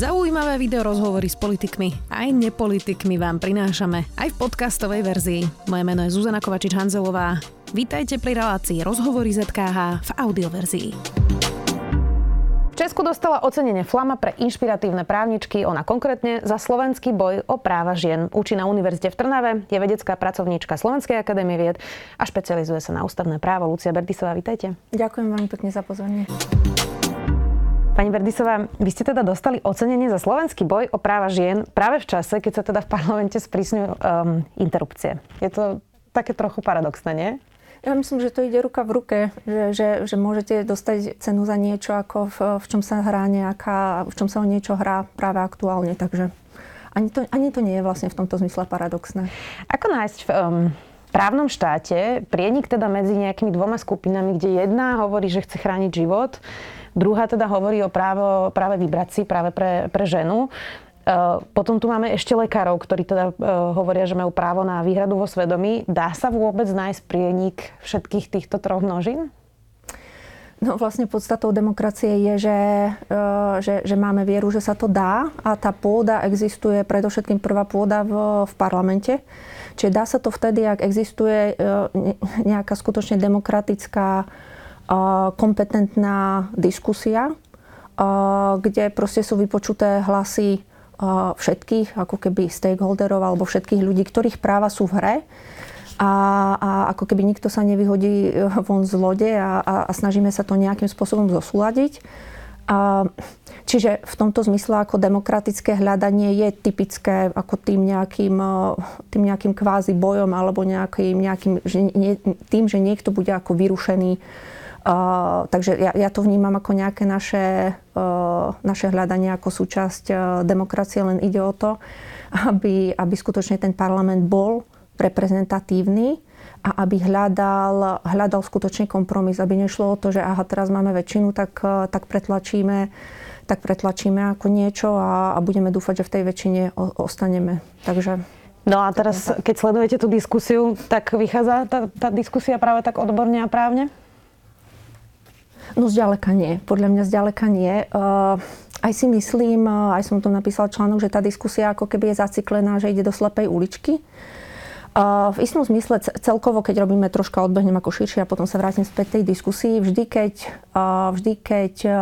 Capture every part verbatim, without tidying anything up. Zaujímavé video rozhovory s politikmi aj nepolitikmi vám prinášame aj v podcastovej verzii. Moje meno je Zuzana Kovačič-Hanzelová. Vítajte pri relácii Rozhovory zet ká há v audioverzii. Česku dostala ocenenie Flama pre inšpiratívne právničky, ona konkrétne za slovenský boj o práva žien. Učí na Univerzite v Trnave, je vedecká pracovníčka Slovenskej akadémie vied a špecializuje sa na ústavné právo. Lucia Berdisová, vítajte. Ďakujem vám pekne za pozvanie. Pani Berdisová, vy ste teda dostali ocenenie za slovenský boj o práva žien práve v čase, keď sa teda v parlamente sprísňujú um, interrupcie. Je to také trochu paradoxné, nie? Ja myslím, že to ide ruka v ruke, že, že, že môžete dostať cenu za niečo, ako v, v čom sa hrá nejaká, v čom sa o niečo hrá práve aktuálne, takže ani to, ani to nie je vlastne v tomto zmysle paradoxné. Ako nájsť v um, právnom štáte prienik teda medzi nejakými dvoma skupinami, kde jedna hovorí, že chce chrániť život, druhá teda hovorí o právo, práve vybrať si, práve pre, pre ženu. Potom tu máme ešte lekárov, ktorí teda hovoria, že majú právo na výhradu vo svedomí. Dá sa vôbec nájsť prienik všetkých týchto troch množín? No vlastne podstatou demokracie je, že, že, že máme vieru, že sa to dá a tá pôda existuje, predovšetkým prvá pôda v, v parlamente. Čiže dá sa to vtedy, ak existuje nejaká skutočne demokratická, kompetentná diskusia, kde proste sú vypočuté hlasy všetkých, ako keby stakeholderov alebo všetkých ľudí, ktorých práva sú v hre a, a ako keby nikto sa nevyhodí von z lode a, a, a snažíme sa to nejakým spôsobom zosúladiť. A, čiže v tomto zmysle ako demokratické hľadanie je typické ako tým nejakým, tým nejakým kvázi bojom alebo nejakým, nejakým že nie, tým, že niekto bude ako vyrušený. Uh, takže ja, ja to vnímam ako nejaké naše, uh, naše hľadanie ako súčasť uh, demokracie, len ide o to, aby, aby skutočne ten parlament bol reprezentatívny a aby hľadal, hľadal skutočný kompromis, aby nešlo o to, že aha, teraz máme väčšinu, tak, uh, tak pretlačíme tak pretlačíme ako niečo a, a budeme dúfať, že v tej väčšine o, ostaneme. Takže no a teraz, keď sledujete tú diskusiu, tak vychádza tá, tá diskusia práve tak odborne a právne? No zďaleka nie. Podľa mňa zďaleka nie. Uh, aj si myslím, uh, aj som to napísala článok, že tá diskusia ako keby je zaciklená, že ide do slepej uličky. Uh, v istom zmysle celkovo, keď robíme troška, odbehnem ako širšie a potom sa vrátim späť tej diskusii, vždy keď, uh, vždy keď uh,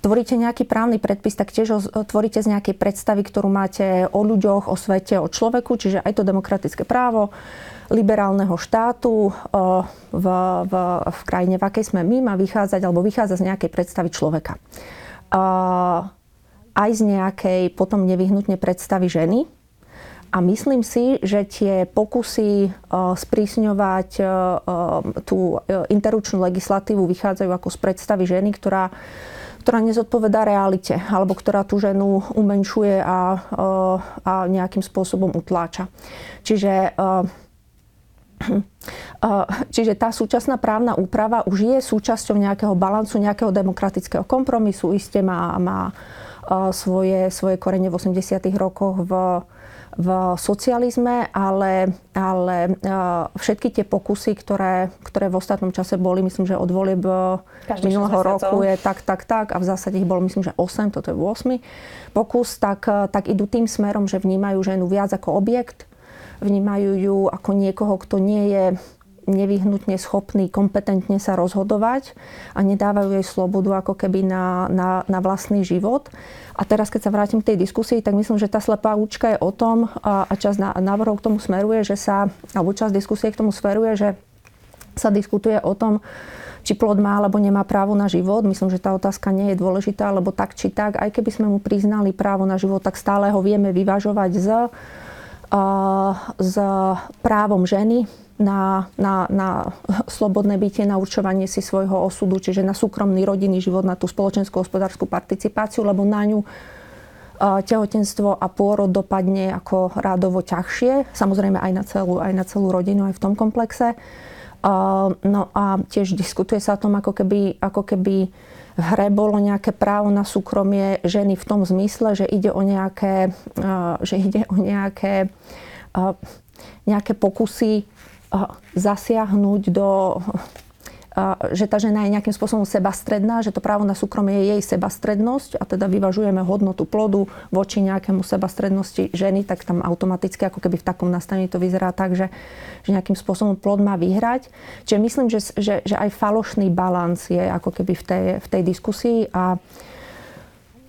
tvoríte nejaký právny predpis, tak tiež ho tvoríte z nejakej predstavy, ktorú máte o ľuďoch, o svete, o človeku, čiže aj to demokratické právo liberálneho štátu v, v, v krajine, v akej sme my, má vychádzať alebo vychádza z nejakej predstavy človeka. Aj z nejakej potom nevyhnutne predstavy ženy. A myslím si, že tie pokusy sprísňovať tú interrupčnú legislatívu vychádzajú ako z predstavy ženy, ktorá ktorá nezodpovedá realite, alebo ktorá tú ženu umenšuje a, a nejakým spôsobom utláča. Čiže, čiže tá súčasná právna úprava už je súčasťou nejakého balancu, nejakého demokratického kompromisu. Isté má, má svoje, svoje korene v osemdesiatych rokoch v, v socializme, ale, ale všetky tie pokusy, ktoré, ktoré v ostatnom čase boli, myslím, že od volieb minulého roku je tak, tak, tak a v zásade ich bolo, myslím, že osem, toto je ôsmy pokus, tak, tak idú tým smerom, že vnímajú ženu viac ako objekt, vnímajú ju ako niekoho, kto nie je nevyhnutne schopný kompetentne sa rozhodovať a nedávajú jej slobodu ako keby na, na, na vlastný život. A teraz, keď sa vrátim k tej diskusii, tak myslím, že tá slepá ulička je o tom a, a časť návrhov k tomu smeruje, že sa, alebo časť diskusie k tomu smeruje, že sa diskutuje o tom, či plod má alebo nemá právo na život. Myslím, že tá otázka nie je dôležitá, lebo tak či tak, aj keby sme mu priznali právo na život, tak stále ho vieme vyvažovať s, uh, s právom ženy Na, na, na slobodné bytie, na určovanie si svojho osudu, čiže na súkromný rodinný život, na tú spoločenskú hospodárskú participáciu, lebo na ňu tehotenstvo a pôrod dopadne ako rádovo ťažšie, samozrejme aj na celú, aj na celú rodinu, aj v tom komplexe. No a tiež diskutuje sa o tom, ako keby, ako keby v hre bolo nejaké právo na súkromie ženy v tom zmysle, že ide o nejaké, že ide o nejaké, nejaké pokusy zasiahnuť do, že tá žena je nejakým spôsobom sebastredná, že to právo na súkromie je jej sebastrednosť a teda vyvažujeme hodnotu plodu voči nejakému sebastrednosti ženy, tak tam automaticky ako keby v takom nastavení to vyzerá tak, že, že nejakým spôsobom plod má vyhrať. Čiže myslím, že, že, že aj falošný balans je ako keby v tej, v tej diskusii a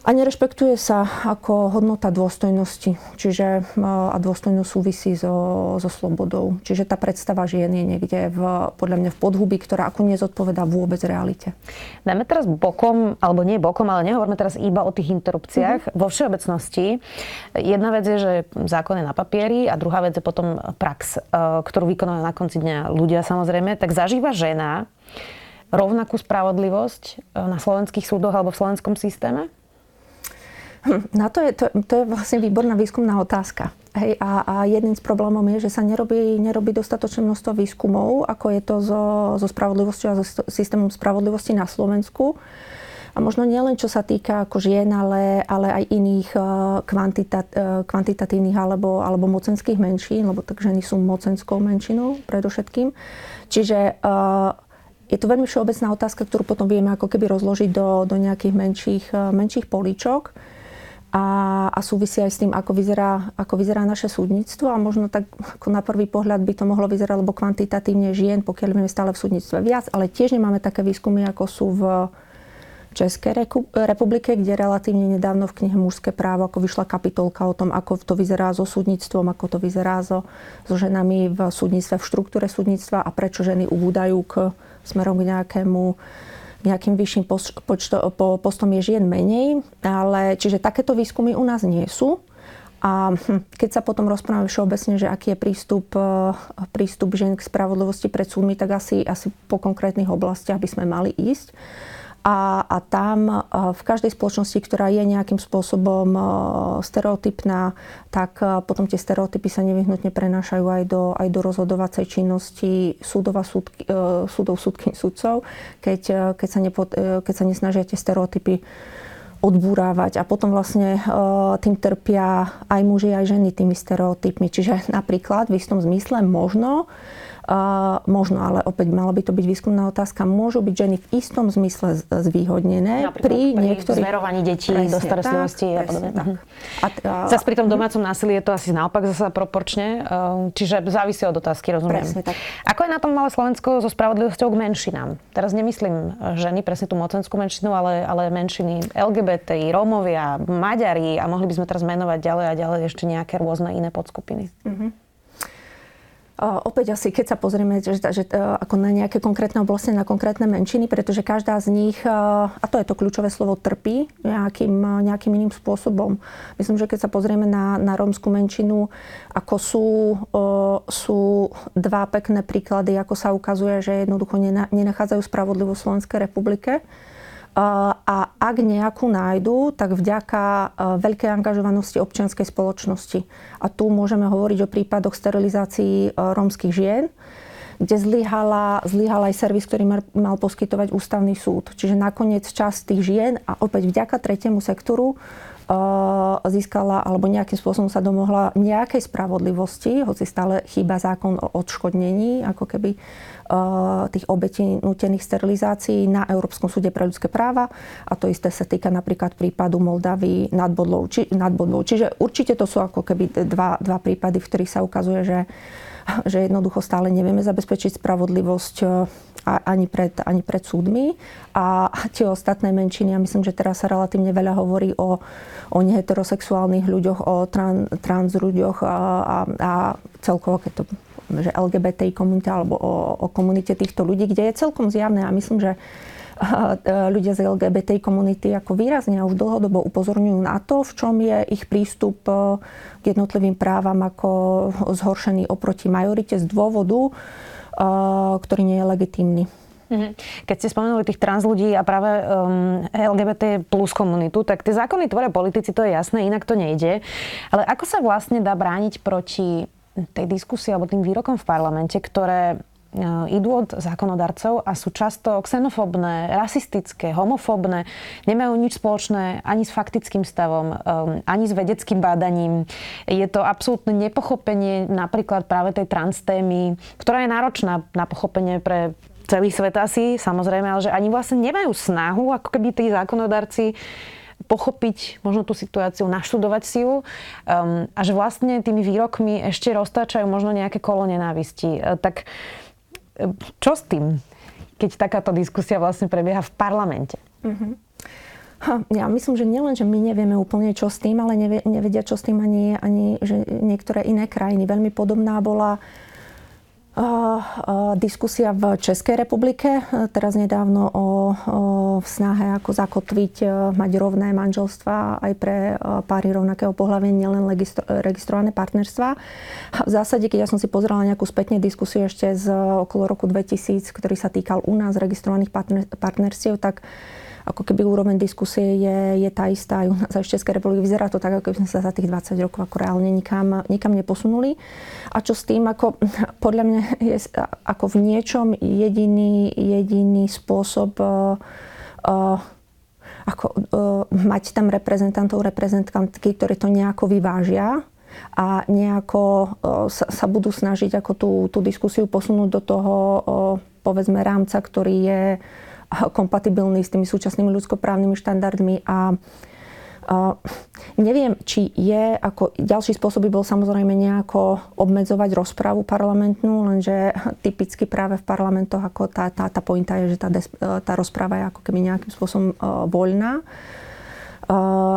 A nerešpektuje sa ako hodnota dôstojnosti, čiže a dôstojnosť súvisí so, so slobodou. Čiže tá predstava žien je niekde v, podľa mňa v podhubí, ktorá ako nezodpovedá vôbec realite. Dáme teraz bokom, alebo nie bokom, ale nehovoríme teraz iba o tých interrupciách. Mm-hmm. Vo všeobecnosti jedna vec je, že zákon je na papieri a druhá vec je potom prax, ktorú vykonajú na konci dňa ľudia samozrejme. Tak zažíva žena rovnakú spravodlivosť na slovenských súdoch alebo v slovenskom systéme? Na to je, to, to je vlastne výborná výskumná otázka. Hej, a, a jedným z problémov je, že sa nerobí, nerobí dostatočné množstvo výskumov, ako je to so, so spravodlivosťou a so systémom spravodlivosti na Slovensku. A možno nielen čo sa týka ako žien, ale, ale aj iných kvantita, kvantitatívnych alebo, alebo mocenských menšín, lebo tak ženy sú mocenskou menšinou predovšetkým. Čiže uh, je to veľmi všeobecná otázka, ktorú potom vieme ako keby rozložiť do, do nejakých menších, menších políčok. A, a súvisí aj s tým, ako vyzerá, ako vyzerá naše súdnictvo a možno tak ako na prvý pohľad by to mohlo vyzerať, lebo kvantitatívne žien, pokiaľ vieme stále v súdnictve viac, ale tiež nemáme také výskumy, ako sú v Českej republike, kde relatívne nedávno v knihe Mužské právo ako vyšla kapitolka o tom, ako to vyzerá so súdnictvom, ako to vyzerá so, so ženami v súdnictve, v štruktúre súdnictva a prečo ženy ubúdajú k smerom k nejakému nejakým vyšším počtom posto, je žien menej, ale čiže takéto výskumy u nás nie sú. A keď sa potom rozprávame všeobecne, že aký je prístup, prístup žien k spravodlivosti pred súdmi, tak asi, asi po konkrétnych oblastiach by sme mali ísť. A, a tam v každej spoločnosti, ktorá je nejakým spôsobom stereotypná, tak potom tie stereotypy sa nevyhnutne prenášajú aj do, aj do rozhodovacej činnosti súdov, súdky, súdov súdky, súdcov, keď, keď, sa nepo, keď sa nesnažia tie stereotypy odburávať. A potom vlastne tým trpia aj muži, aj ženy tými stereotypmi. Čiže napríklad v istom zmysle možno, Uh, možno, ale opäť mala by to byť výskumná otázka, môžu byť ženy v istom zmysle zvýhodnené Napríklad pri, pri niektorých... zmerovaní detí presne, do starostlivosti tak, a podobne. Tak. A t- a... Zas pri tom domácom násilí je to asi naopak zasa proporčne, čiže závisí od otázky, rozumiem. Presne, tak. Ako je na tom malé Slovensko so spravodlivosťou k menšinám? Teraz nemyslím ženy, presne tú mocenskú menšinu, ale, ale menšiny el gé bé té í, Rómovia, Maďari a mohli by sme teraz menovať ďalej a ďalej ešte nejaké rôzne iné podskupiny. Mm-hmm. Opäť asi, keď sa pozrieme že, že, ako na nejaké konkrétne oblasti, na konkrétne menšiny, pretože každá z nich, a to je to kľúčové slovo, trpí nejakým, nejakým iným spôsobom. Myslím, že keď sa pozrieme na, na rómsku menšinu, ako sú, sú dva pekné príklady, ako sa ukazuje, že jednoducho nenachádzajú spravodlivosť v Slovenskej republike. A ak nejakú nájdu, tak vďaka veľkej angažovanosti občianskej spoločnosti. A tu môžeme hovoriť o prípadoch sterilizácií rómskych žien, kde zlyhala, zlyhala aj servis, ktorý mal poskytovať ústavný súd. Čiže nakoniec časť tých žien a opäť vďaka tretiemu sektoru získala alebo nejakým spôsobom sa domohla nejakej spravodlivosti, hoci stále chýba zákon o odškodnení, ako keby tých obetí nútených sterilizácií na Európskom súde pre ľudské práva a to isté sa týka napríklad prípadu Moldaví nad Bodlovou. Či, nad Bodlovou. Čiže určite to sú ako keby dva, dva prípady, v ktorých sa ukazuje, že, že jednoducho stále nevieme zabezpečiť spravodlivosť ani pred, ani pred súdmi. A tie ostatné menšiny, ja myslím, že teraz sa relatívne veľa hovorí o, o neheterosexuálnych ľuďoch, o tran, trans ľuďoch a, a, a celkovo, keď to že el gé bé té í komunite alebo o, o komunite týchto ľudí, kde je celkom zjavné a myslím, že ľudia z el gé bé té í komunity ako výrazne a už dlhodobo upozorňujú na to, v čom je ich prístup k jednotlivým právam ako zhoršený oproti majorite z dôvodu, ktorý nie je legitímny. Keď ste spomenuli tých trans ľudí a práve um, el gé bé té plus komunitu, tak tie zákony tvoria politici, to je jasné, inak to nejde. Ale ako sa vlastne dá brániť proti tej diskusii alebo tým výrokom v parlamente, ktoré idú od zákonodarcov a sú často xenofóbne, rasistické, homofóbne, nemajú nič spoločné ani s faktickým stavom, ani s vedeckým bádaním. Je to absolútne nepochopenie napríklad práve tej trans témy, ktorá je náročná na pochopenie pre celý svet asi, samozrejme, ale že ani vlastne nemajú snahu, ako keby tí zákonodarci pochopiť možno tú situáciu, naštudovať si ju um, a že vlastne tými výrokmi ešte roztáčajú možno nejaké kolo nenávisti. E, tak e, čo s tým, keď takáto diskusia vlastne prebieha v parlamente? Uh-huh. Ha, ja myslím, že nielen, že my nevieme úplne čo s tým, ale nevie, nevedia čo s tým ani, ani že niektoré iné krajiny. Veľmi podobná bola diskusia v Českej republike, teraz nedávno o, o v snahe ako zakotviť, mať rovné manželstvá aj pre páry rovnakého pohlavia, nielen registro, registrované partnerstvá. V zásade, keď ja som si pozerala nejakú spätne diskusiu ešte z okolo roku dvetisíc, ktorý sa týkal u nás registrovaných partner, partnerstiev, tak ako keby úroveň diskusie je, je tá istá aj u nás aj v Českej republike. Vyzerá to tak, ako keby sme sa za tých dvadsať rokov ako reálne nikam, nikam neposunuli. A čo s tým, ako podľa mňa je ako v niečom jediný, jediný spôsob uh, uh, ako, uh, mať tam reprezentantov, reprezentantky, ktorí to nejako vyvážia a nejako uh, sa, sa budú snažiť ako tú, tú diskusiu posunúť do toho uh, povedzme rámca, ktorý je kompatibilný s tými súčasnými ľudskoprávnymi štandardmi a, a neviem, či je, ako ďalší spôsob by bol samozrejme nejako obmedzovať rozpravu parlamentnú, lenže typicky práve v parlamentoch ako tá, tá, tá pointa je, že tá, tá rozprava je ako keby nejakým spôsobom voľná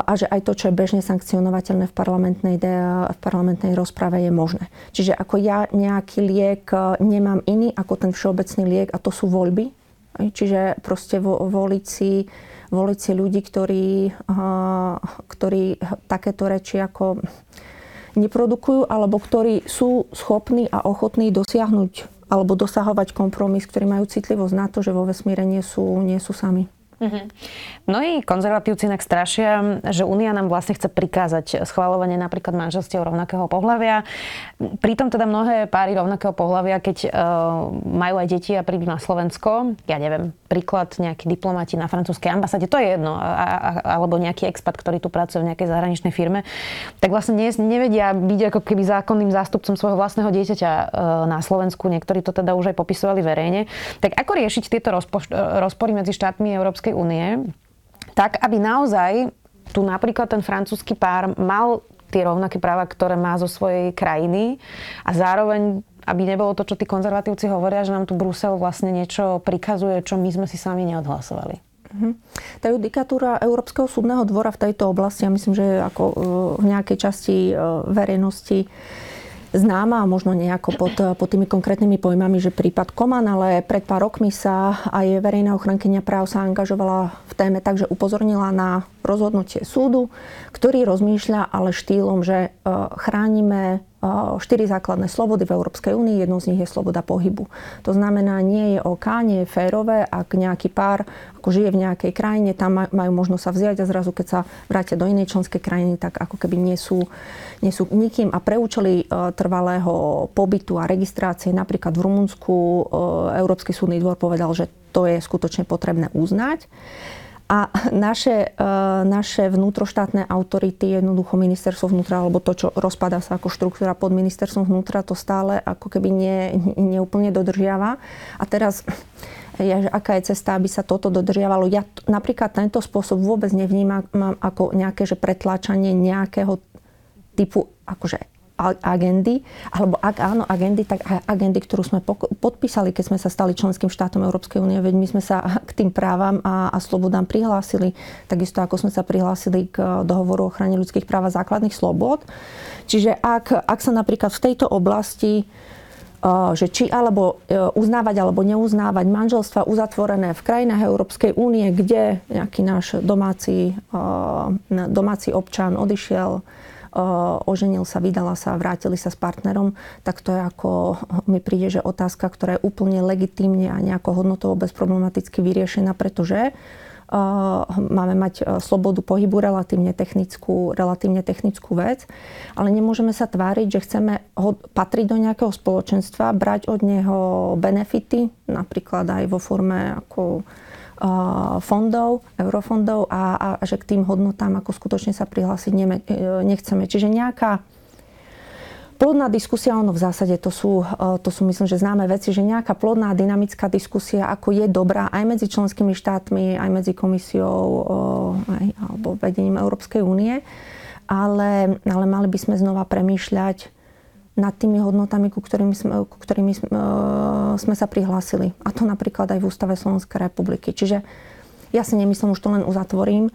a že aj to, čo je bežne sankcionovateľné v parlamentnej, v parlamentnej rozprave je možné. Čiže ako ja nejaký liek nemám iný ako ten všeobecný liek a to sú voľby. Čiže proste voliť si, voliť si ľudí, ktorí, ktorí takéto reči ako neprodukujú, alebo ktorí sú schopní a ochotní dosiahnuť alebo dosahovať kompromis, ktorí majú citlivosť na to, že vo vesmíre nie sú, nie sú sami. Mm-hmm. Mnohí konzervatívci inak strašia, že Únia nám vlastne chce prikázať schvaľovanie napríklad manželstiev rovnakého pohlavia. Pritom teda mnohé páry rovnakého pohlavia, keď uh, majú aj deti a prídu na Slovensko, ja neviem, príklad nejakí diplomati na francúzskej ambasáde, to je jedno, a, a, alebo nejaký expat, ktorý tu pracuje v nejakej zahraničnej firme, tak vlastne nie, nevedia byť ako keby zákonným zástupcom svojho vlastného dieťaťa uh, na Slovensku. Niektorí to teda už aj popisovali verejne. Tak ako riešiť tieto rozpo, rozpory medzi štátmi Európskej únie, tak aby naozaj tu napríklad ten francúzsky pár mal tie rovnaké práva, ktoré má zo svojej krajiny a zároveň, aby nebolo to, čo tí konzervatívci hovoria, že nám tu Brusel vlastne niečo prikazuje, čo my sme si sami neodhlasovali. Tá judikatúra Európskeho súdneho dvora v tejto oblasti, ja myslím, že ako v nejakej časti verejnosti známa, možno nejako pod, pod tými konkrétnymi pojmami, že prípad Koman, ale pred pár rokmi sa aj verejná ochrankyňa práv sa angažovala v téme tak, že upozornila na rozhodnutie súdu, ktorý rozmýšľa ale štýlom, že chránime štyri základné slobody v Európskej únii, jednou z nich je sloboda pohybu. To znamená, nie je OK, nie je férové, ak nejaký pár ako žije v nejakej krajine, tam majú možnosť sa vziať a zrazu, keď sa vrátia do inej členskej krajiny, tak ako keby nie sú, nie sú nikým. A pre účely trvalého pobytu a registrácie, napríklad v Rumunsku, Európsky súdny dvor povedal, že to je skutočne potrebné uznať. A naše, naše vnútroštátne autority, jednoducho ministerstvo vnútra, alebo to, čo rozpadá sa ako štruktúra pod ministerstvom vnútra, to stále ako keby nie, neúplne dodržiava. A teraz, ja, že aká je cesta, aby sa toto dodržiavalo? Ja t- napríklad tento spôsob vôbec nevnímam ako nejaké že pretláčanie nejakého typu akože agendy, alebo ak áno agendy, tak agendy, ktorú sme podpísali, keď sme sa stali členským štátom Európskej únie, veď my sme sa k tým právam a, a slobodám prihlásili, takisto ako sme sa prihlásili k dohovoru o ochrane ľudských práv a základných slobod. Čiže ak, ak sa napríklad v tejto oblasti že či alebo uznávať alebo neuznávať manželstva uzatvorené v krajinách Európskej únie, kde nejaký náš domáci, domáci občan odišiel, oženil sa, vydala sa, vrátili sa s partnerom, tak to je ako, mi príde, že otázka, ktorá je úplne legitímne a nejako hodnotovo bezproblematicky vyriešená, pretože uh, máme mať slobodu pohybu, relatívne technickú, relatívne technickú vec, ale nemôžeme sa tváriť, že chceme ho, patriť do nejakého spoločenstva, brať od neho benefity, napríklad aj vo forme ako fondov, eurofondov a, a, a že k tým hodnotám ako skutočne sa prihlásiť nechceme. Čiže nejaká Plodná diskusia, ono v zásade to sú, to sú myslím, že známe veci, že nejaká plodná dynamická diskusia, ako je dobrá aj medzi členskými štátmi, aj medzi komisiou aj, alebo vedením Európskej únie, ale, ale mali by sme znova premýšľať nad tými hodnotami, ku ktorým sme, ku ktorými sme, sme sa prihlásili. A to napríklad aj v Ústave Slovenskej republiky. Čiže ja si nemyslím, už to len uzatvorím,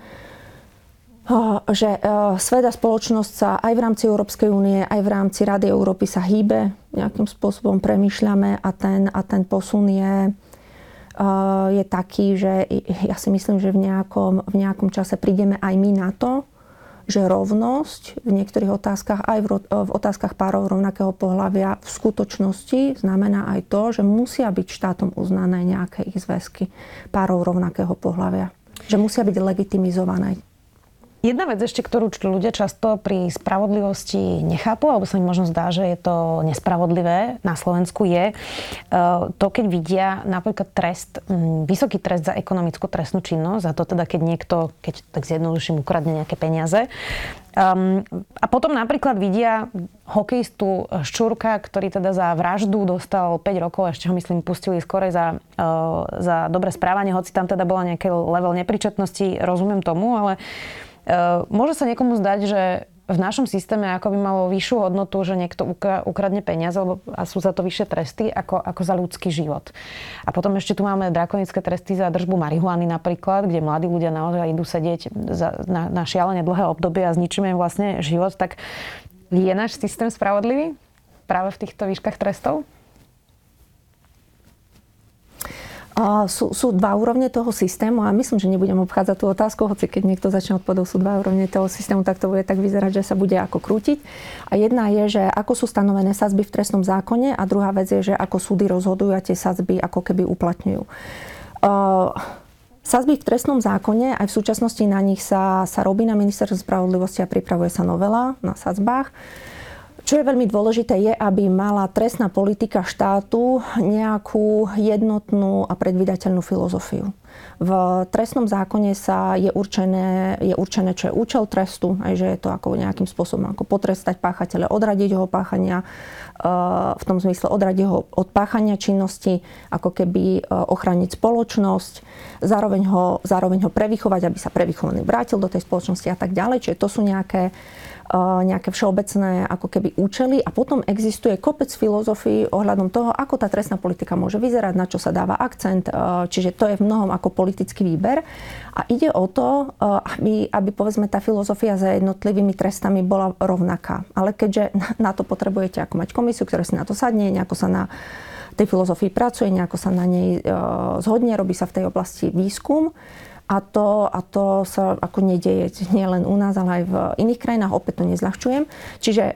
že svet a spoločnosť sa aj v rámci Európskej únie, aj v rámci Rady Európy sa hýbe, nejakým spôsobom premýšľame a ten, a ten posun je, je taký, že ja si myslím, že v nejakom, v nejakom čase prídeme aj my na to, že rovnosť v niektorých otázkach, aj v, v otázkach párov rovnakého pohlavia v skutočnosti znamená aj to, že musia byť štátom uznané nejaké ich zväzky párov rovnakého pohlavia. Že musia byť legitimizované. Jedna vec ešte, ktorú ľudia často pri spravodlivosti nechápu, alebo sa im možno zdá, že je to nespravodlivé na Slovensku, je to, keď vidia napríklad trest, vysoký trest za ekonomickú trestnú činnosť, a to teda, keď niekto, keď tak zjednoduším, ukradne nejaké peniaze. Um, a potom napríklad vidia hokejistu Ščurka, ktorý teda za vraždu dostal päť rokov, ešte ho myslím pustili skore za, uh, za dobré správanie, hoci tam teda bolo nejaký level nepríčetnosti, rozumiem tomu, ale Uh, môže sa niekomu zdať, že v našom systéme ako by malo vyššiu hodnotu, že niekto ukradne peniaze a sú za to vyššie tresty ako, ako za ľudský život. A potom ešte tu máme drakonické tresty za držbu marihuany napríklad, kde mladí ľudia naozaj idú sedieť za, na, na šialene dlhé obdobie a zničíme im vlastne život. Tak je náš systém spravodlivý práve v týchto výškach trestov? Uh, sú, sú dva úrovne toho systému a myslím, že nebudem obchádzať tú otázku, hoci keď niekto začne odpovedať, sú dva úrovne toho systému, tak to bude tak vyzerať, že sa bude ako krútiť. A jedna je, že ako sú stanovené sadzby v trestnom zákone a druhá vec je, že ako súdy rozhodujú a tie sadzby ako keby uplatňujú. Uh, Sadzby v trestnom zákone, aj v súčasnosti na nich sa, sa robí na ministerstve spravodlivosti a pripravuje sa novela na sadzbách. Čo je veľmi dôležité je, aby mala trestná politika štátu nejakú jednotnú a predvídateľnú filozofiu. V trestnom zákone sa je určené, je určené, čo je účel trestu, aj že je to ako nejakým spôsobom ako potrestať páchateľa, odradiť ho od páchania, v tom zmysle odradiť ho od páchania činnosti, ako keby ochrániť spoločnosť, zároveň ho, zároveň ho prevychovať, aby sa prevychovaný vrátil do tej spoločnosti a tak ďalej. Čiže to sú nejaké nejaké všeobecné ako keby účely a potom existuje kopec filozofií ohľadom toho, ako tá trestná politika môže vyzerať, na čo sa dáva akcent, čiže to je v mnohom ako politický výber a ide o to, aby, aby povedzme tá filozofia za jednotlivými trestami bola rovnaká, ale keďže na to potrebujete ako mať komisiu, ktorá si na to sadne, nejako sa na tej filozofii pracuje, nejako sa na nej zhodne, robí sa v tej oblasti výskum. A to, a to sa ako nedieje nie len u nás, ale aj v iných krajinách, opäť to nezľahčujem. Čiže e,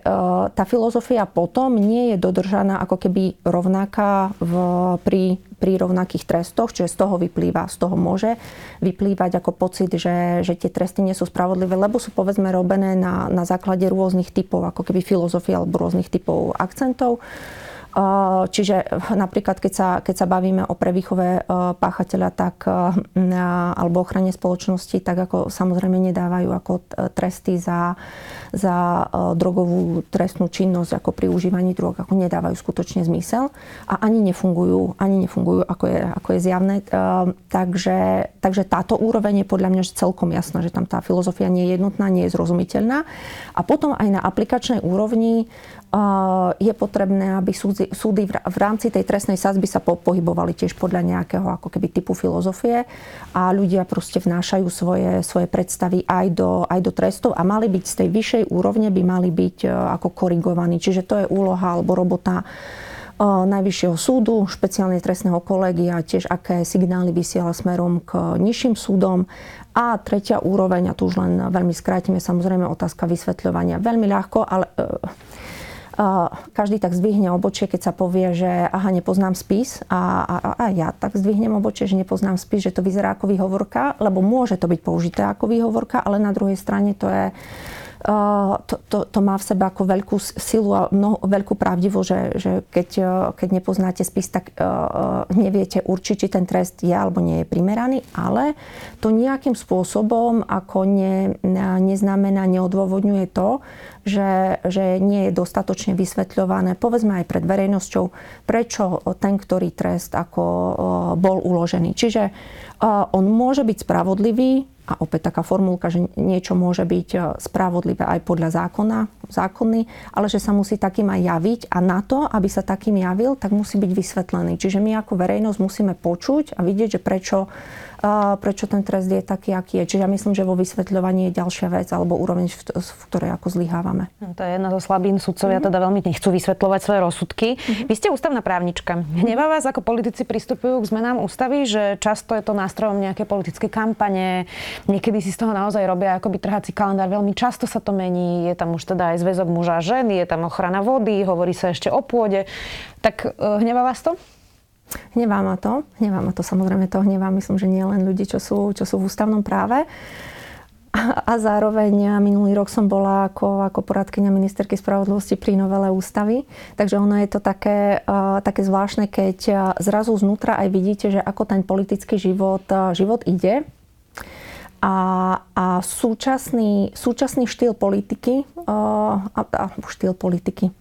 tá filozofia potom nie je dodržaná ako keby rovnaká v, pri, pri rovnakých trestoch, čiže z toho vyplýva, z toho môže vyplývať ako pocit, že, že tie tresty nie sú spravodlivé, lebo sú povedzme robené na, na základe rôznych typov ako keby filozofie alebo rôznych typov akcentov. Čiže napríklad, keď sa, keď sa bavíme o prevýchove páchateľa tak, alebo ochrane spoločnosti, tak ako samozrejme nedávajú ako tresty za, za drogovú trestnú činnosť, ako pri užívaní drog, ako nedávajú skutočne zmysel a ani nefungujú, ani nefungujú ako, je, ako je zjavné. Takže, takže táto úroveň je podľa mňa celkom jasná, že tam tá filozofia nie je jednotná, nie je zrozumiteľná. A potom aj na aplikačnej úrovni je potrebné, aby súdy, súdy v rámci tej trestnej sadzby sa po, pohybovali tiež podľa nejakého ako keby typu filozofie a ľudia proste vnášajú svoje, svoje predstavy aj do, aj do trestov a mali byť z tej vyššej úrovne, by mali byť ako korigovaní. Čiže to je úloha alebo robota Najvyššieho súdu, špeciálne trestného kolegia, tiež aké signály vysiela smerom k nižším súdom. A tretia úroveň, a tu už len veľmi skrátime, samozrejme otázka vysvetľovania. Veľmi ľahko, ale každý tak zdvihne obočie, keď sa povie, že aha, nepoznám spis a, a, a ja tak zdvihnem obočie, že nepoznám spis, že to vyzerá ako výhovorka, lebo môže to byť použité ako výhovorka, ale na druhej strane to je to, to, to má v sebe ako veľkú silu a mnoho, veľkú pravdivosť, že, že keď, keď nepoznáte spis, tak uh, neviete určiť, či ten trest je alebo nie je primeraný, ale to nejakým spôsobom ako ne, neznamená, neodôvodňuje to, že, že nie je dostatočne vysvetľované, povedzme aj pred verejnosťou, prečo ten, ktorý trest ako bol uložený. Čiže on môže byť spravodlivý, a opäť taká formulka, že niečo môže byť spravodlivé aj podľa zákona, zákonný, ale že sa musí takým aj javiť a na to, aby sa takým javil, tak musí byť vysvetlený. Čiže my ako verejnosť musíme počuť a vidieť, že prečo, prečo ten trest je taký, aký je. Čiže ja myslím, že vo vysvetľovaní je ďalšia vec alebo úroveň, v ktorej ako zlyhávame. No, to je jedna zo slabín sudcovia, mm-hmm. teda veľmi nechcú vysvetľovať svoje rozsudky. Mm-hmm. Vy ste ústavná právnička. Hnevá vás, ako politici pristupujú k zmenám ústavy, že často je to nástrojom nejaké politické kampane. Niekedy si z toho naozaj robia akoby trhací kalendár. Veľmi často sa to mení. Je tam už teda aj zväzok muža a ženy, je tam ochrana vody, hovorí sa ešte o pôde. Tak hnevá vás to? Hnevá ma to, hnevá ma to, samozrejme to hnevá, myslím, že nie len ľudí, čo sú, čo sú v ústavnom práve. A, a zároveň minulý rok som bola ako, ako poradkyňa ministerky spravodlivosti pri novele ústavy, takže ono je to také, také zvláštne, keď zrazu znútra aj vidíte, že ako ten politický život, život ide. A, a súčasný, súčasný štýl politiky, a, a štýl politiky,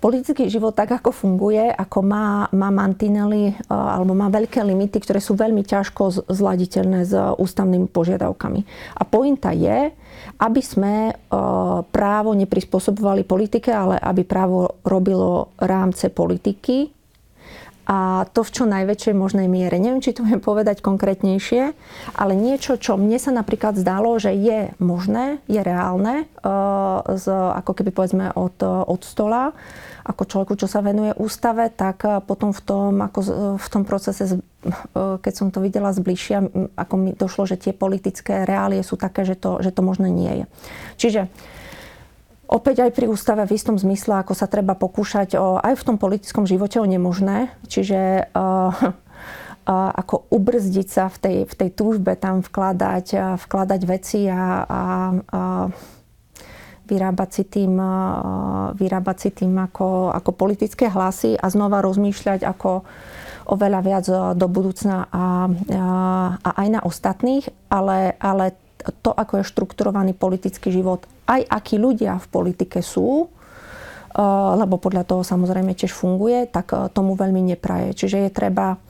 politický život tak, ako funguje, ako má, má mantinely alebo má veľké limity, ktoré sú veľmi ťažko zladiteľné s ústavnými požiadavkami. A pointa je, aby sme právo neprispôsobovali politike, ale aby právo robilo rámce politiky a to v čo najväčšej možnej miere. Neviem, či to viem povedať konkrétnejšie, ale niečo, čo mne sa napríklad zdalo, že je možné, je reálne, z, ako keby povedzme od, od stola, ako človeku, čo sa venuje ústave, tak potom v tom, ako v tom procese, keď som to videla zbližšia, ako mi došlo, že tie politické reálie sú také, že to, že to možné nie je. Čiže opäť aj pri ústave v istom zmysle, ako sa treba pokúšať o, aj v tom politickom živote o nemožné, čiže uh, uh, ako ubrzdiť sa v tej, v tej túžbe, tam vkladať, uh, vkladať veci a, a uh, vyrábať si tým, uh, vyrábať si tým ako, ako politické hlasy a znova rozmýšľať ako oveľa viac do budúcna a, a, a aj na ostatných, ale, ale to, ako je štrukturovaný politický život, aj akí ľudia v politike sú, lebo podľa toho samozrejme tiež funguje, tak tomu veľmi nepraje. Čiže je treba,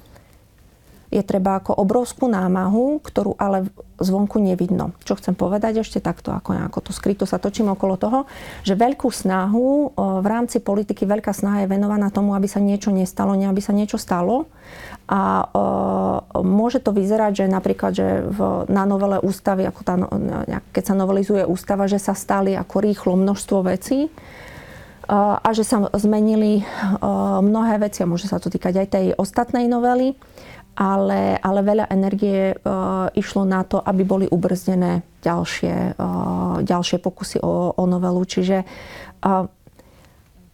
je treba ako obrovskú námahu, ktorú ale zvonku nevidno. Čo chcem povedať ešte takto, ako, ako to skryto sa točím okolo toho, že veľkú snahu v rámci politiky, veľká snaha je venovaná tomu, aby sa niečo nestalo, nie aby sa niečo stalo. A e, môže to vyzerať, že napríklad, že v, na novele ústavy, ako tá, keď sa novelizuje ústava, že sa stali ako rýchlo množstvo vecí, a že sa zmenili mnohé veci, a môže sa to týkať aj tej ostatnej novely, ale, ale veľa energie išlo na to, aby boli ubrzdené ďalšie, ďalšie pokusy o, o novelu. Čiže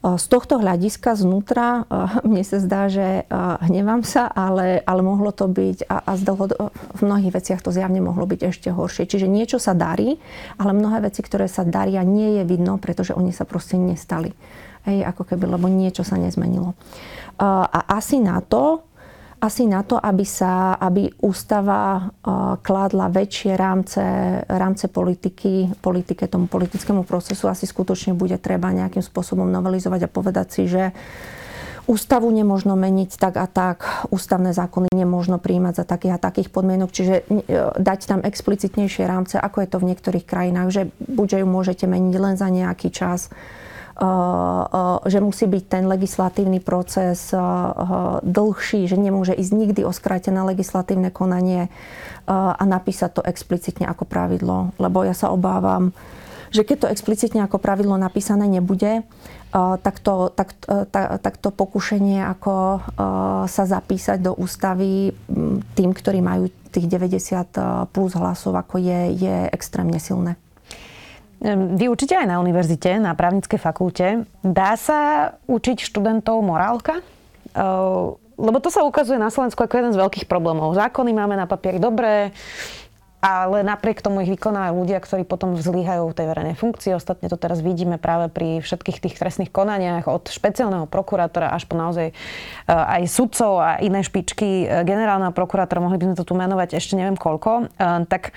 z tohto hľadiska znútra mne sa zdá, že hnevám sa, ale, ale mohlo to byť a, a zdlho, v mnohých veciach to zjavne mohlo byť ešte horšie. Čiže niečo sa darí, ale mnohé veci, ktoré sa daria, nie je vidno, pretože oni sa proste nestali. Hej, ako keby, lebo niečo sa nezmenilo. A asi na to, asi na to, aby sa, aby ústava kládla väčšie rámce, rámce politiky, politike, tomu politickému procesu, asi skutočne bude treba nejakým spôsobom novelizovať a povedať si, že ústavu nemožno meniť tak a tak, ústavné zákony nemožno prijímať za takých a takých podmienok, čiže dať tam explicitnejšie rámce, ako je to v niektorých krajinách, že buď ju môžete meniť len za nejaký čas, že musí byť ten legislatívny proces dlhší, že nemôže ísť nikdy o skrátené legislatívne konanie a napísať to explicitne ako pravidlo. Lebo ja sa obávam, že keď to explicitne ako pravidlo napísané nebude, tak to, tak, tak, tak to pokušenie ako sa zapísať do ústavy tým, ktorí majú tých deväťdesiat plus hlasov, ako je, je extrémne silné. Vy učíte aj na univerzite, na právnickej fakulte. Dá sa učiť študentov morálka? Lebo to sa ukazuje na Slovensku ako jeden z veľkých problémov. Zákony máme na papieri dobré, ale napriek tomu ich vykonávajú ľudia, ktorí potom zlyhajú v tej verejnej funkcii. Ostatne to teraz vidíme práve pri všetkých tých trestných konaniach od špeciálneho prokurátora až po naozaj aj sudcov a iné špičky generálneho prokurátora. Mohli by sme to tu menovať ešte neviem koľko. Tak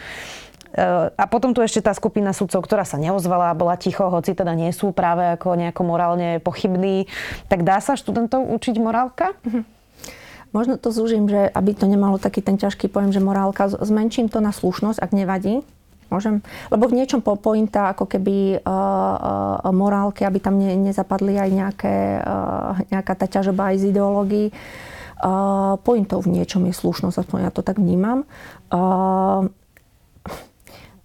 A potom tu ešte tá skupina sudcov, ktorá sa neozvala, bola ticho, hoci teda nie sú práve ako nejako morálne pochybní. Tak dá sa študentov učiť morálka? Mhm. Možno to zúžim, že aby to nemalo taký ten ťažký pojem, že morálka, zmenším to na slušnosť, ak nevadí. Môžem, lebo v niečom po pointa ako keby uh, uh, morálke, aby tam ne, nezapadli aj nejaké, uh, nejaká tá ťažoba aj z ideológií. Uh, pointou v niečom je slušnosť, aspoň ja to tak vnímam. Uh,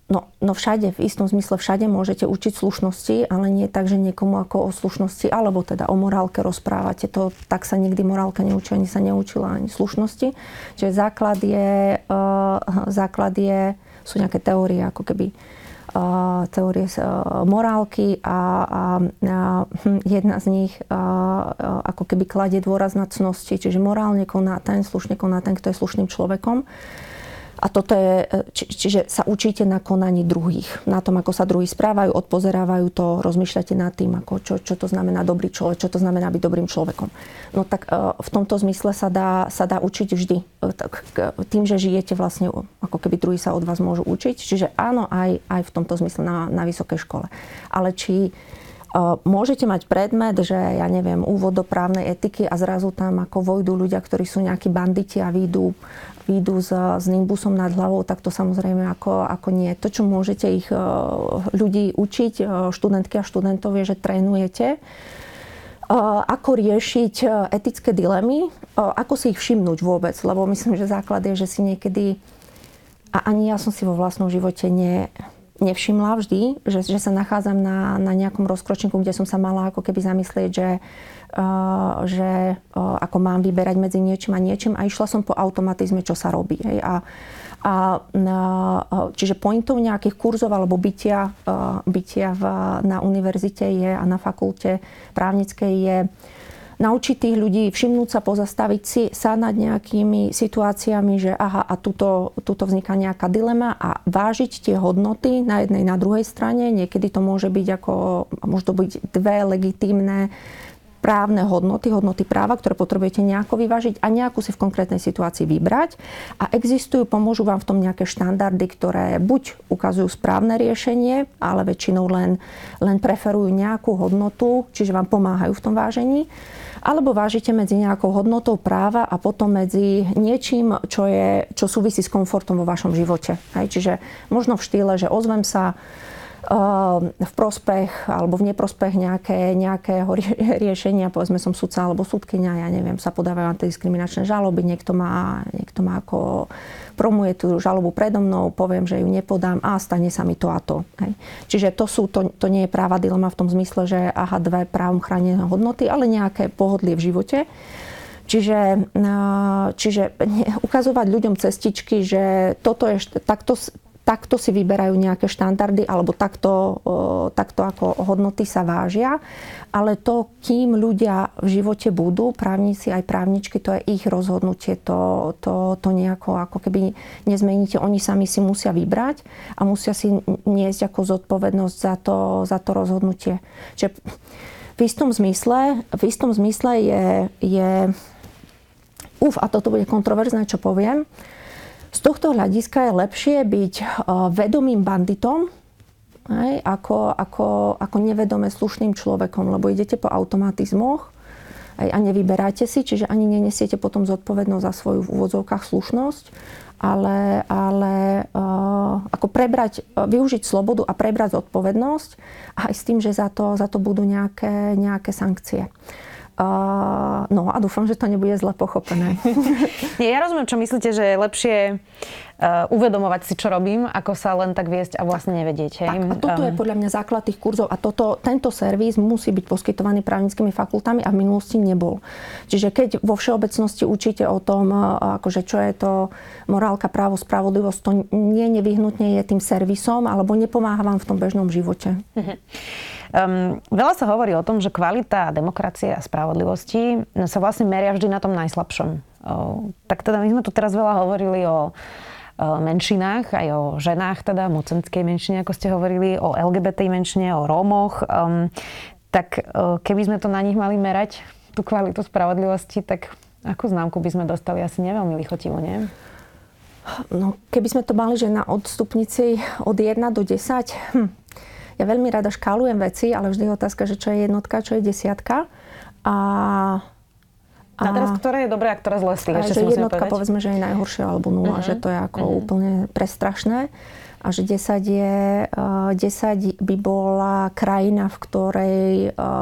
No, no všade, v istom zmysle všade môžete učiť slušnosti, ale nie tak, že niekomu ako o slušnosti, alebo teda o morálke rozprávate. To tak sa nikdy morálka neučí, ani sa neučila ani slušnosti. Čiže základ je, uh, základ je, sú nejaké teórie, ako keby uh, teórie uh, morálky a, a, a jedna z nich uh, ako keby kladie dôraz na cnosti, čiže morálne koná ten, slušne koná ten, kto je slušným človekom. A toto je, či, čiže sa učíte na konaní druhých, na tom, ako sa druhí správajú, odpozerávajú to, rozmýšľate nad tým, ako čo, čo to znamená dobrý človek, čo to znamená byť dobrým človekom. No tak v tomto zmysle sa dá, sa dá učiť vždy. Tak tým, že žijete vlastne, ako keby druhí sa od vás môžu učiť, čiže áno, aj, aj v tomto zmysle na, na vysokej škole. Ale či môžete mať predmet, že ja neviem, úvod do právnej etiky a zrazu tam ako vojdu ľudia, ktorí sú nejakí banditi a výjdu, výjdu s, s nimbusom nad hlavou, tak to samozrejme ako, ako nie. To, čo môžete ich ľudí učiť, študentky a študentov, je, že trénujete, ako riešiť etické dilemy, ako si ich všimnúť vôbec, lebo myslím, že základ je, že si niekedy, a ani ja som si vo vlastnom živote nie... nevšimla vždy, že, že sa nachádzam na, na nejakom rozkročníku, kde som sa mala ako keby zamyslieť, že, uh, že uh, ako mám vyberať medzi niečím a niečím a išla som po automatizme, čo sa robí. Hej. A, a, uh, čiže pointov nejakých kurzov alebo bytia, uh, bytia v, na univerzite je a na fakulte právnickej je naučiť tých ľudí, všimnúť sa, pozastaviť si sa nad nejakými situáciami, že aha, a tuto, tuto vzniká nejaká dilema a vážiť tie hodnoty na jednej, na druhej strane. Niekedy to môže byť ako, môžu to byť dve legitímne právne hodnoty, hodnoty práva, ktoré potrebujete nejako vyvážiť a nejakú si v konkrétnej situácii vybrať. A existujú, pomôžu vám v tom nejaké štandardy, ktoré buď ukazujú správne riešenie, ale väčšinou len, len preferujú nejakú hodnotu, čiže vám pomáhajú v tom vážení. Alebo vážite medzi nejakou hodnotou práva a potom medzi niečím, čo, je, čo súvisí s komfortom vo vašom živote. Hej, čiže možno v štýle, že ozvem sa v prospech alebo v neprospech nejaké, nejakého riešenia, povedzme som sudca alebo sudkyňa, ja neviem, sa podávajú antidiskriminačné žaloby, niekto má, niekto má ako promuje tú žalobu predo mnou, poviem, že ju nepodám a stane sa mi to a to. Hej. Čiže to, sú, to, to nie je práva dilema v tom zmysle, že aha, dve právom chránené hodnoty, ale nejaké pohodlie v živote. Čiže, čiže ukazovať ľuďom cestičky, že toto je takto takto si vyberajú nejaké štandardy alebo takto, takto ako hodnoty sa vážia, ale to, kým ľudia v živote budú, právnici aj právničky, to je ich rozhodnutie, to, to, to nejako ako keby nezmeníte, oni sami si musia vybrať a musia si niesť ako zodpovednosť za to, za to rozhodnutie. Čiže v istom zmysle, v istom zmysle je, je uf, a toto bude kontroverzné, čo poviem, z tohto hľadiska je lepšie byť vedomým banditom, hej, ako, ako, ako nevedome slušným človekom, lebo idete po automatizmoch hej, a nevyberáte si, čiže ani nenesiete potom zodpovednosť za svoju v úvodzovkách slušnosť, ale, ale uh, ako prebrať, využiť slobodu a prebrať zodpovednosť aj s tým, že za to, za to budú nejaké, nejaké sankcie. Uh, no a dúfam, že to nebude zle pochopené. Nie, ja rozumiem, čo myslíte, že je lepšie uh, uvedomovať si, čo robím, ako sa len tak viesť a vlastne nevedieť. Hej? Tak, a toto um. je podľa mňa základ tých kurzov a toto, tento servis musí byť poskytovaný právnickými fakultami a v minulosti nebol. Čiže keď vo všeobecnosti učíte o tom, akože čo je to morálka, právo, spravodlivosť, to nie nevyhnutne je tým servisom alebo nepomáha vám v tom bežnom živote. Uh-huh. Um, veľa sa hovorí o tom, že kvalita demokracie a spravodlivosti sa vlastne meria vždy na tom najslabšom. O, tak teda my sme tu teraz veľa hovorili o, o menšinách, aj o ženách, teda mocenskej menšine, ako ste hovorili, o el gé bé té menšine, o Rómoch. Um, tak um, keby sme to na nich mali merať, tú kvalitu spravodlivosti, tak akú známku by sme dostali? Asi neveľmi lichotivo, nie? No, keby sme to mali, že na odstupnici od jeden do desať, hm. ja veľmi rada škálujem veci, ale vždy je otázka, že čo je jednotka, čo je desiatka. A, a, a teraz, ktorá je dobrá a ktorá zle slíha? Jednotka, povedzme, že je najhoršia, alebo nula, uh-huh. že to je ako uh-huh. úplne prestrašné. A že desať je, desať by bola krajina, v ktorej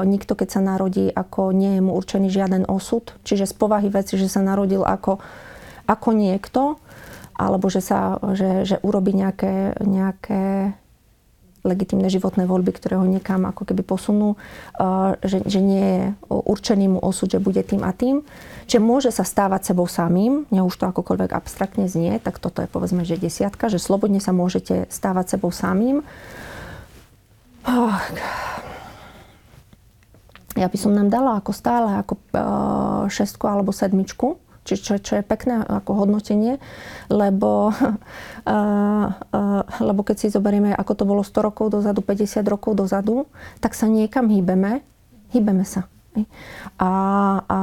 nikto, keď sa narodí, ako nie je mu určený žiaden osud. Čiže z povahy veci, že sa narodil ako, ako niekto, alebo že, sa, že, že urobí nejaké, nejaké legitímne životné voľby, ktoré ho niekam ako keby posunú, že, že nie je určený mu osud, že bude tým a tým. Čiže môže sa stávať sebou samým, ne už to akokoľvek abstraktne znie, tak toto je povedzme, že desiatka, že slobodne sa môžete stávať sebou samým. Oh. Ja by som nám dala ako stále ako šestku alebo sedmičku, Či, čo, čo je pekné ako hodnotenie, lebo, uh, uh, lebo keď si zoberieme, ako to bolo sto rokov dozadu, päťdesiat rokov dozadu, tak sa niekam hýbeme, hýbeme sa. A, a,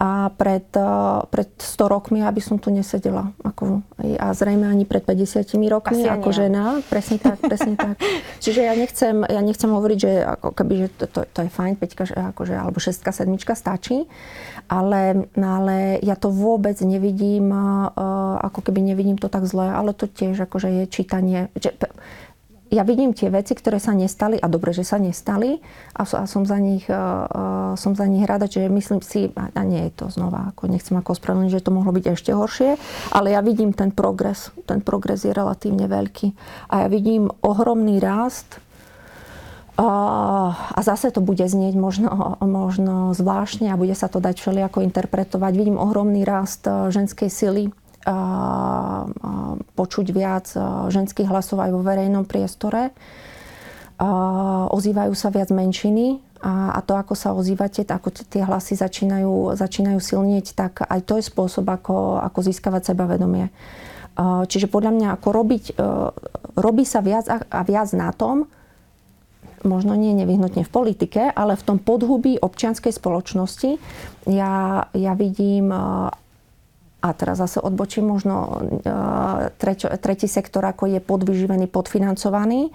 a pred, uh, pred sto rokmi, aby som tu nesedela. Ako, a zrejme ani pred päťdesiatimi rokmi asi ako žena. Presne tak, presne tak. Čiže ja nechcem, ja nechcem hovoriť, že, ako, keby, že to, to, to je fajn, peťka, akože, alebo šestka, sedmička stačí. Ale, ale ja to vôbec nevidím, ako keby nevidím to tak zle, ale to tiež akože je čítanie. Ja vidím tie veci, ktoré sa nestali a dobre, že sa nestali a som za nich, som za nich rada, že myslím si, a nie je to znova, ako nechcem ako ospravedlniť, že to mohlo byť ešte horšie, ale ja vidím ten progres, ten progres je relatívne veľký a ja vidím ohromný rast. A zase to bude znieť možno, možno zvláštne a bude sa to dať všelijako interpretovať. Vidím ohromný rast ženskej sily, počuť viac ženských hlasov aj vo verejnom priestore. Ozývajú sa viac menšiny a to, ako sa ozývate, ako tie hlasy začínajú, začínajú silnieť, tak aj to je spôsob, ako, ako získavať sebavedomie. Čiže podľa mňa ako robiť, robí sa viac a viac na tom, možno nie nevyhnutne v politike, ale v tom podhubí občianskej spoločnosti. Ja, ja vidím, a teraz zase odbočím možno treč, tretí sektor, ako je podvyživený, podfinancovaný,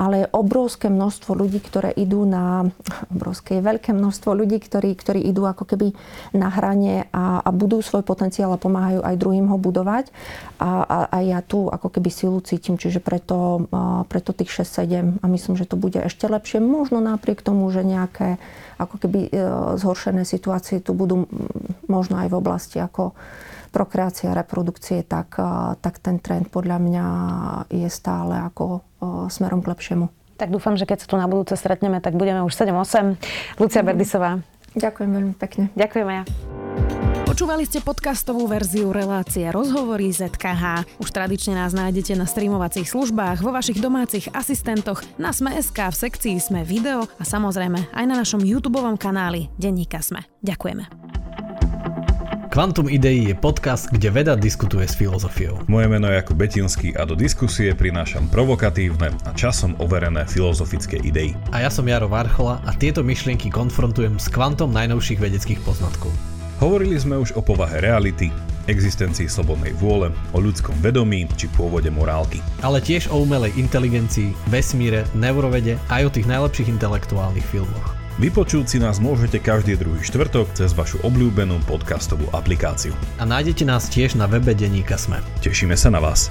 ale je obrovské množstvo ľudí, ktoré idú na, obrovské je veľké množstvo ľudí, ktorí, ktorí idú ako keby na hrane a, a budú svoj potenciál a pomáhajú aj druhým ho budovať. A, a, a ja tu ako keby silu cítim, čiže preto, preto tých šesť sedem a myslím, že to bude ešte lepšie. Možno napriek tomu, že nejaké ako keby zhoršené situácie tu budú možno aj v oblasti ako prokreácia, reprodukcie, tak, tak ten trend podľa mňa je stále ako smerom k lepšiemu. Tak dúfam, že keď sa tu na budúce stretneme, tak budeme už sedem osem. Lucia Berdisová. Ďakujem veľmi pekne. Ďakujem aj ja. Počúvali ste podcastovú verziu relácie Rozhovory zet ká há. Už tradične nás nájdete na streamovacích službách, vo vašich domácich asistentoch, na Sme bodka es ká, v sekcii Sme video a samozrejme aj na našom YouTubeovom kanáli Denníka Sme. Ďakujeme. Quantum Ideji je podcast, kde veda diskutuje s filozofiou. Moje meno je Jakub Betinský a do diskusie prinášam provokatívne a časom overené filozofické idei. A ja som Jaro Várchola a tieto myšlienky konfrontujem s kvantom najnovších vedeckých poznatkov. Hovorili sme už o povahe reality, existencii slobodnej vôle, o ľudskom vedomí či pôvode morálky. Ale tiež o umelej inteligencii, vesmíre, neurovede aj o tých najlepších intelektuálnych filmoch. Vypočuť si nás môžete každý druhý štvrtok cez vašu obľúbenú podcastovú aplikáciu. A nájdete nás tiež na webe Denníka Sme. Tešíme sa na vás.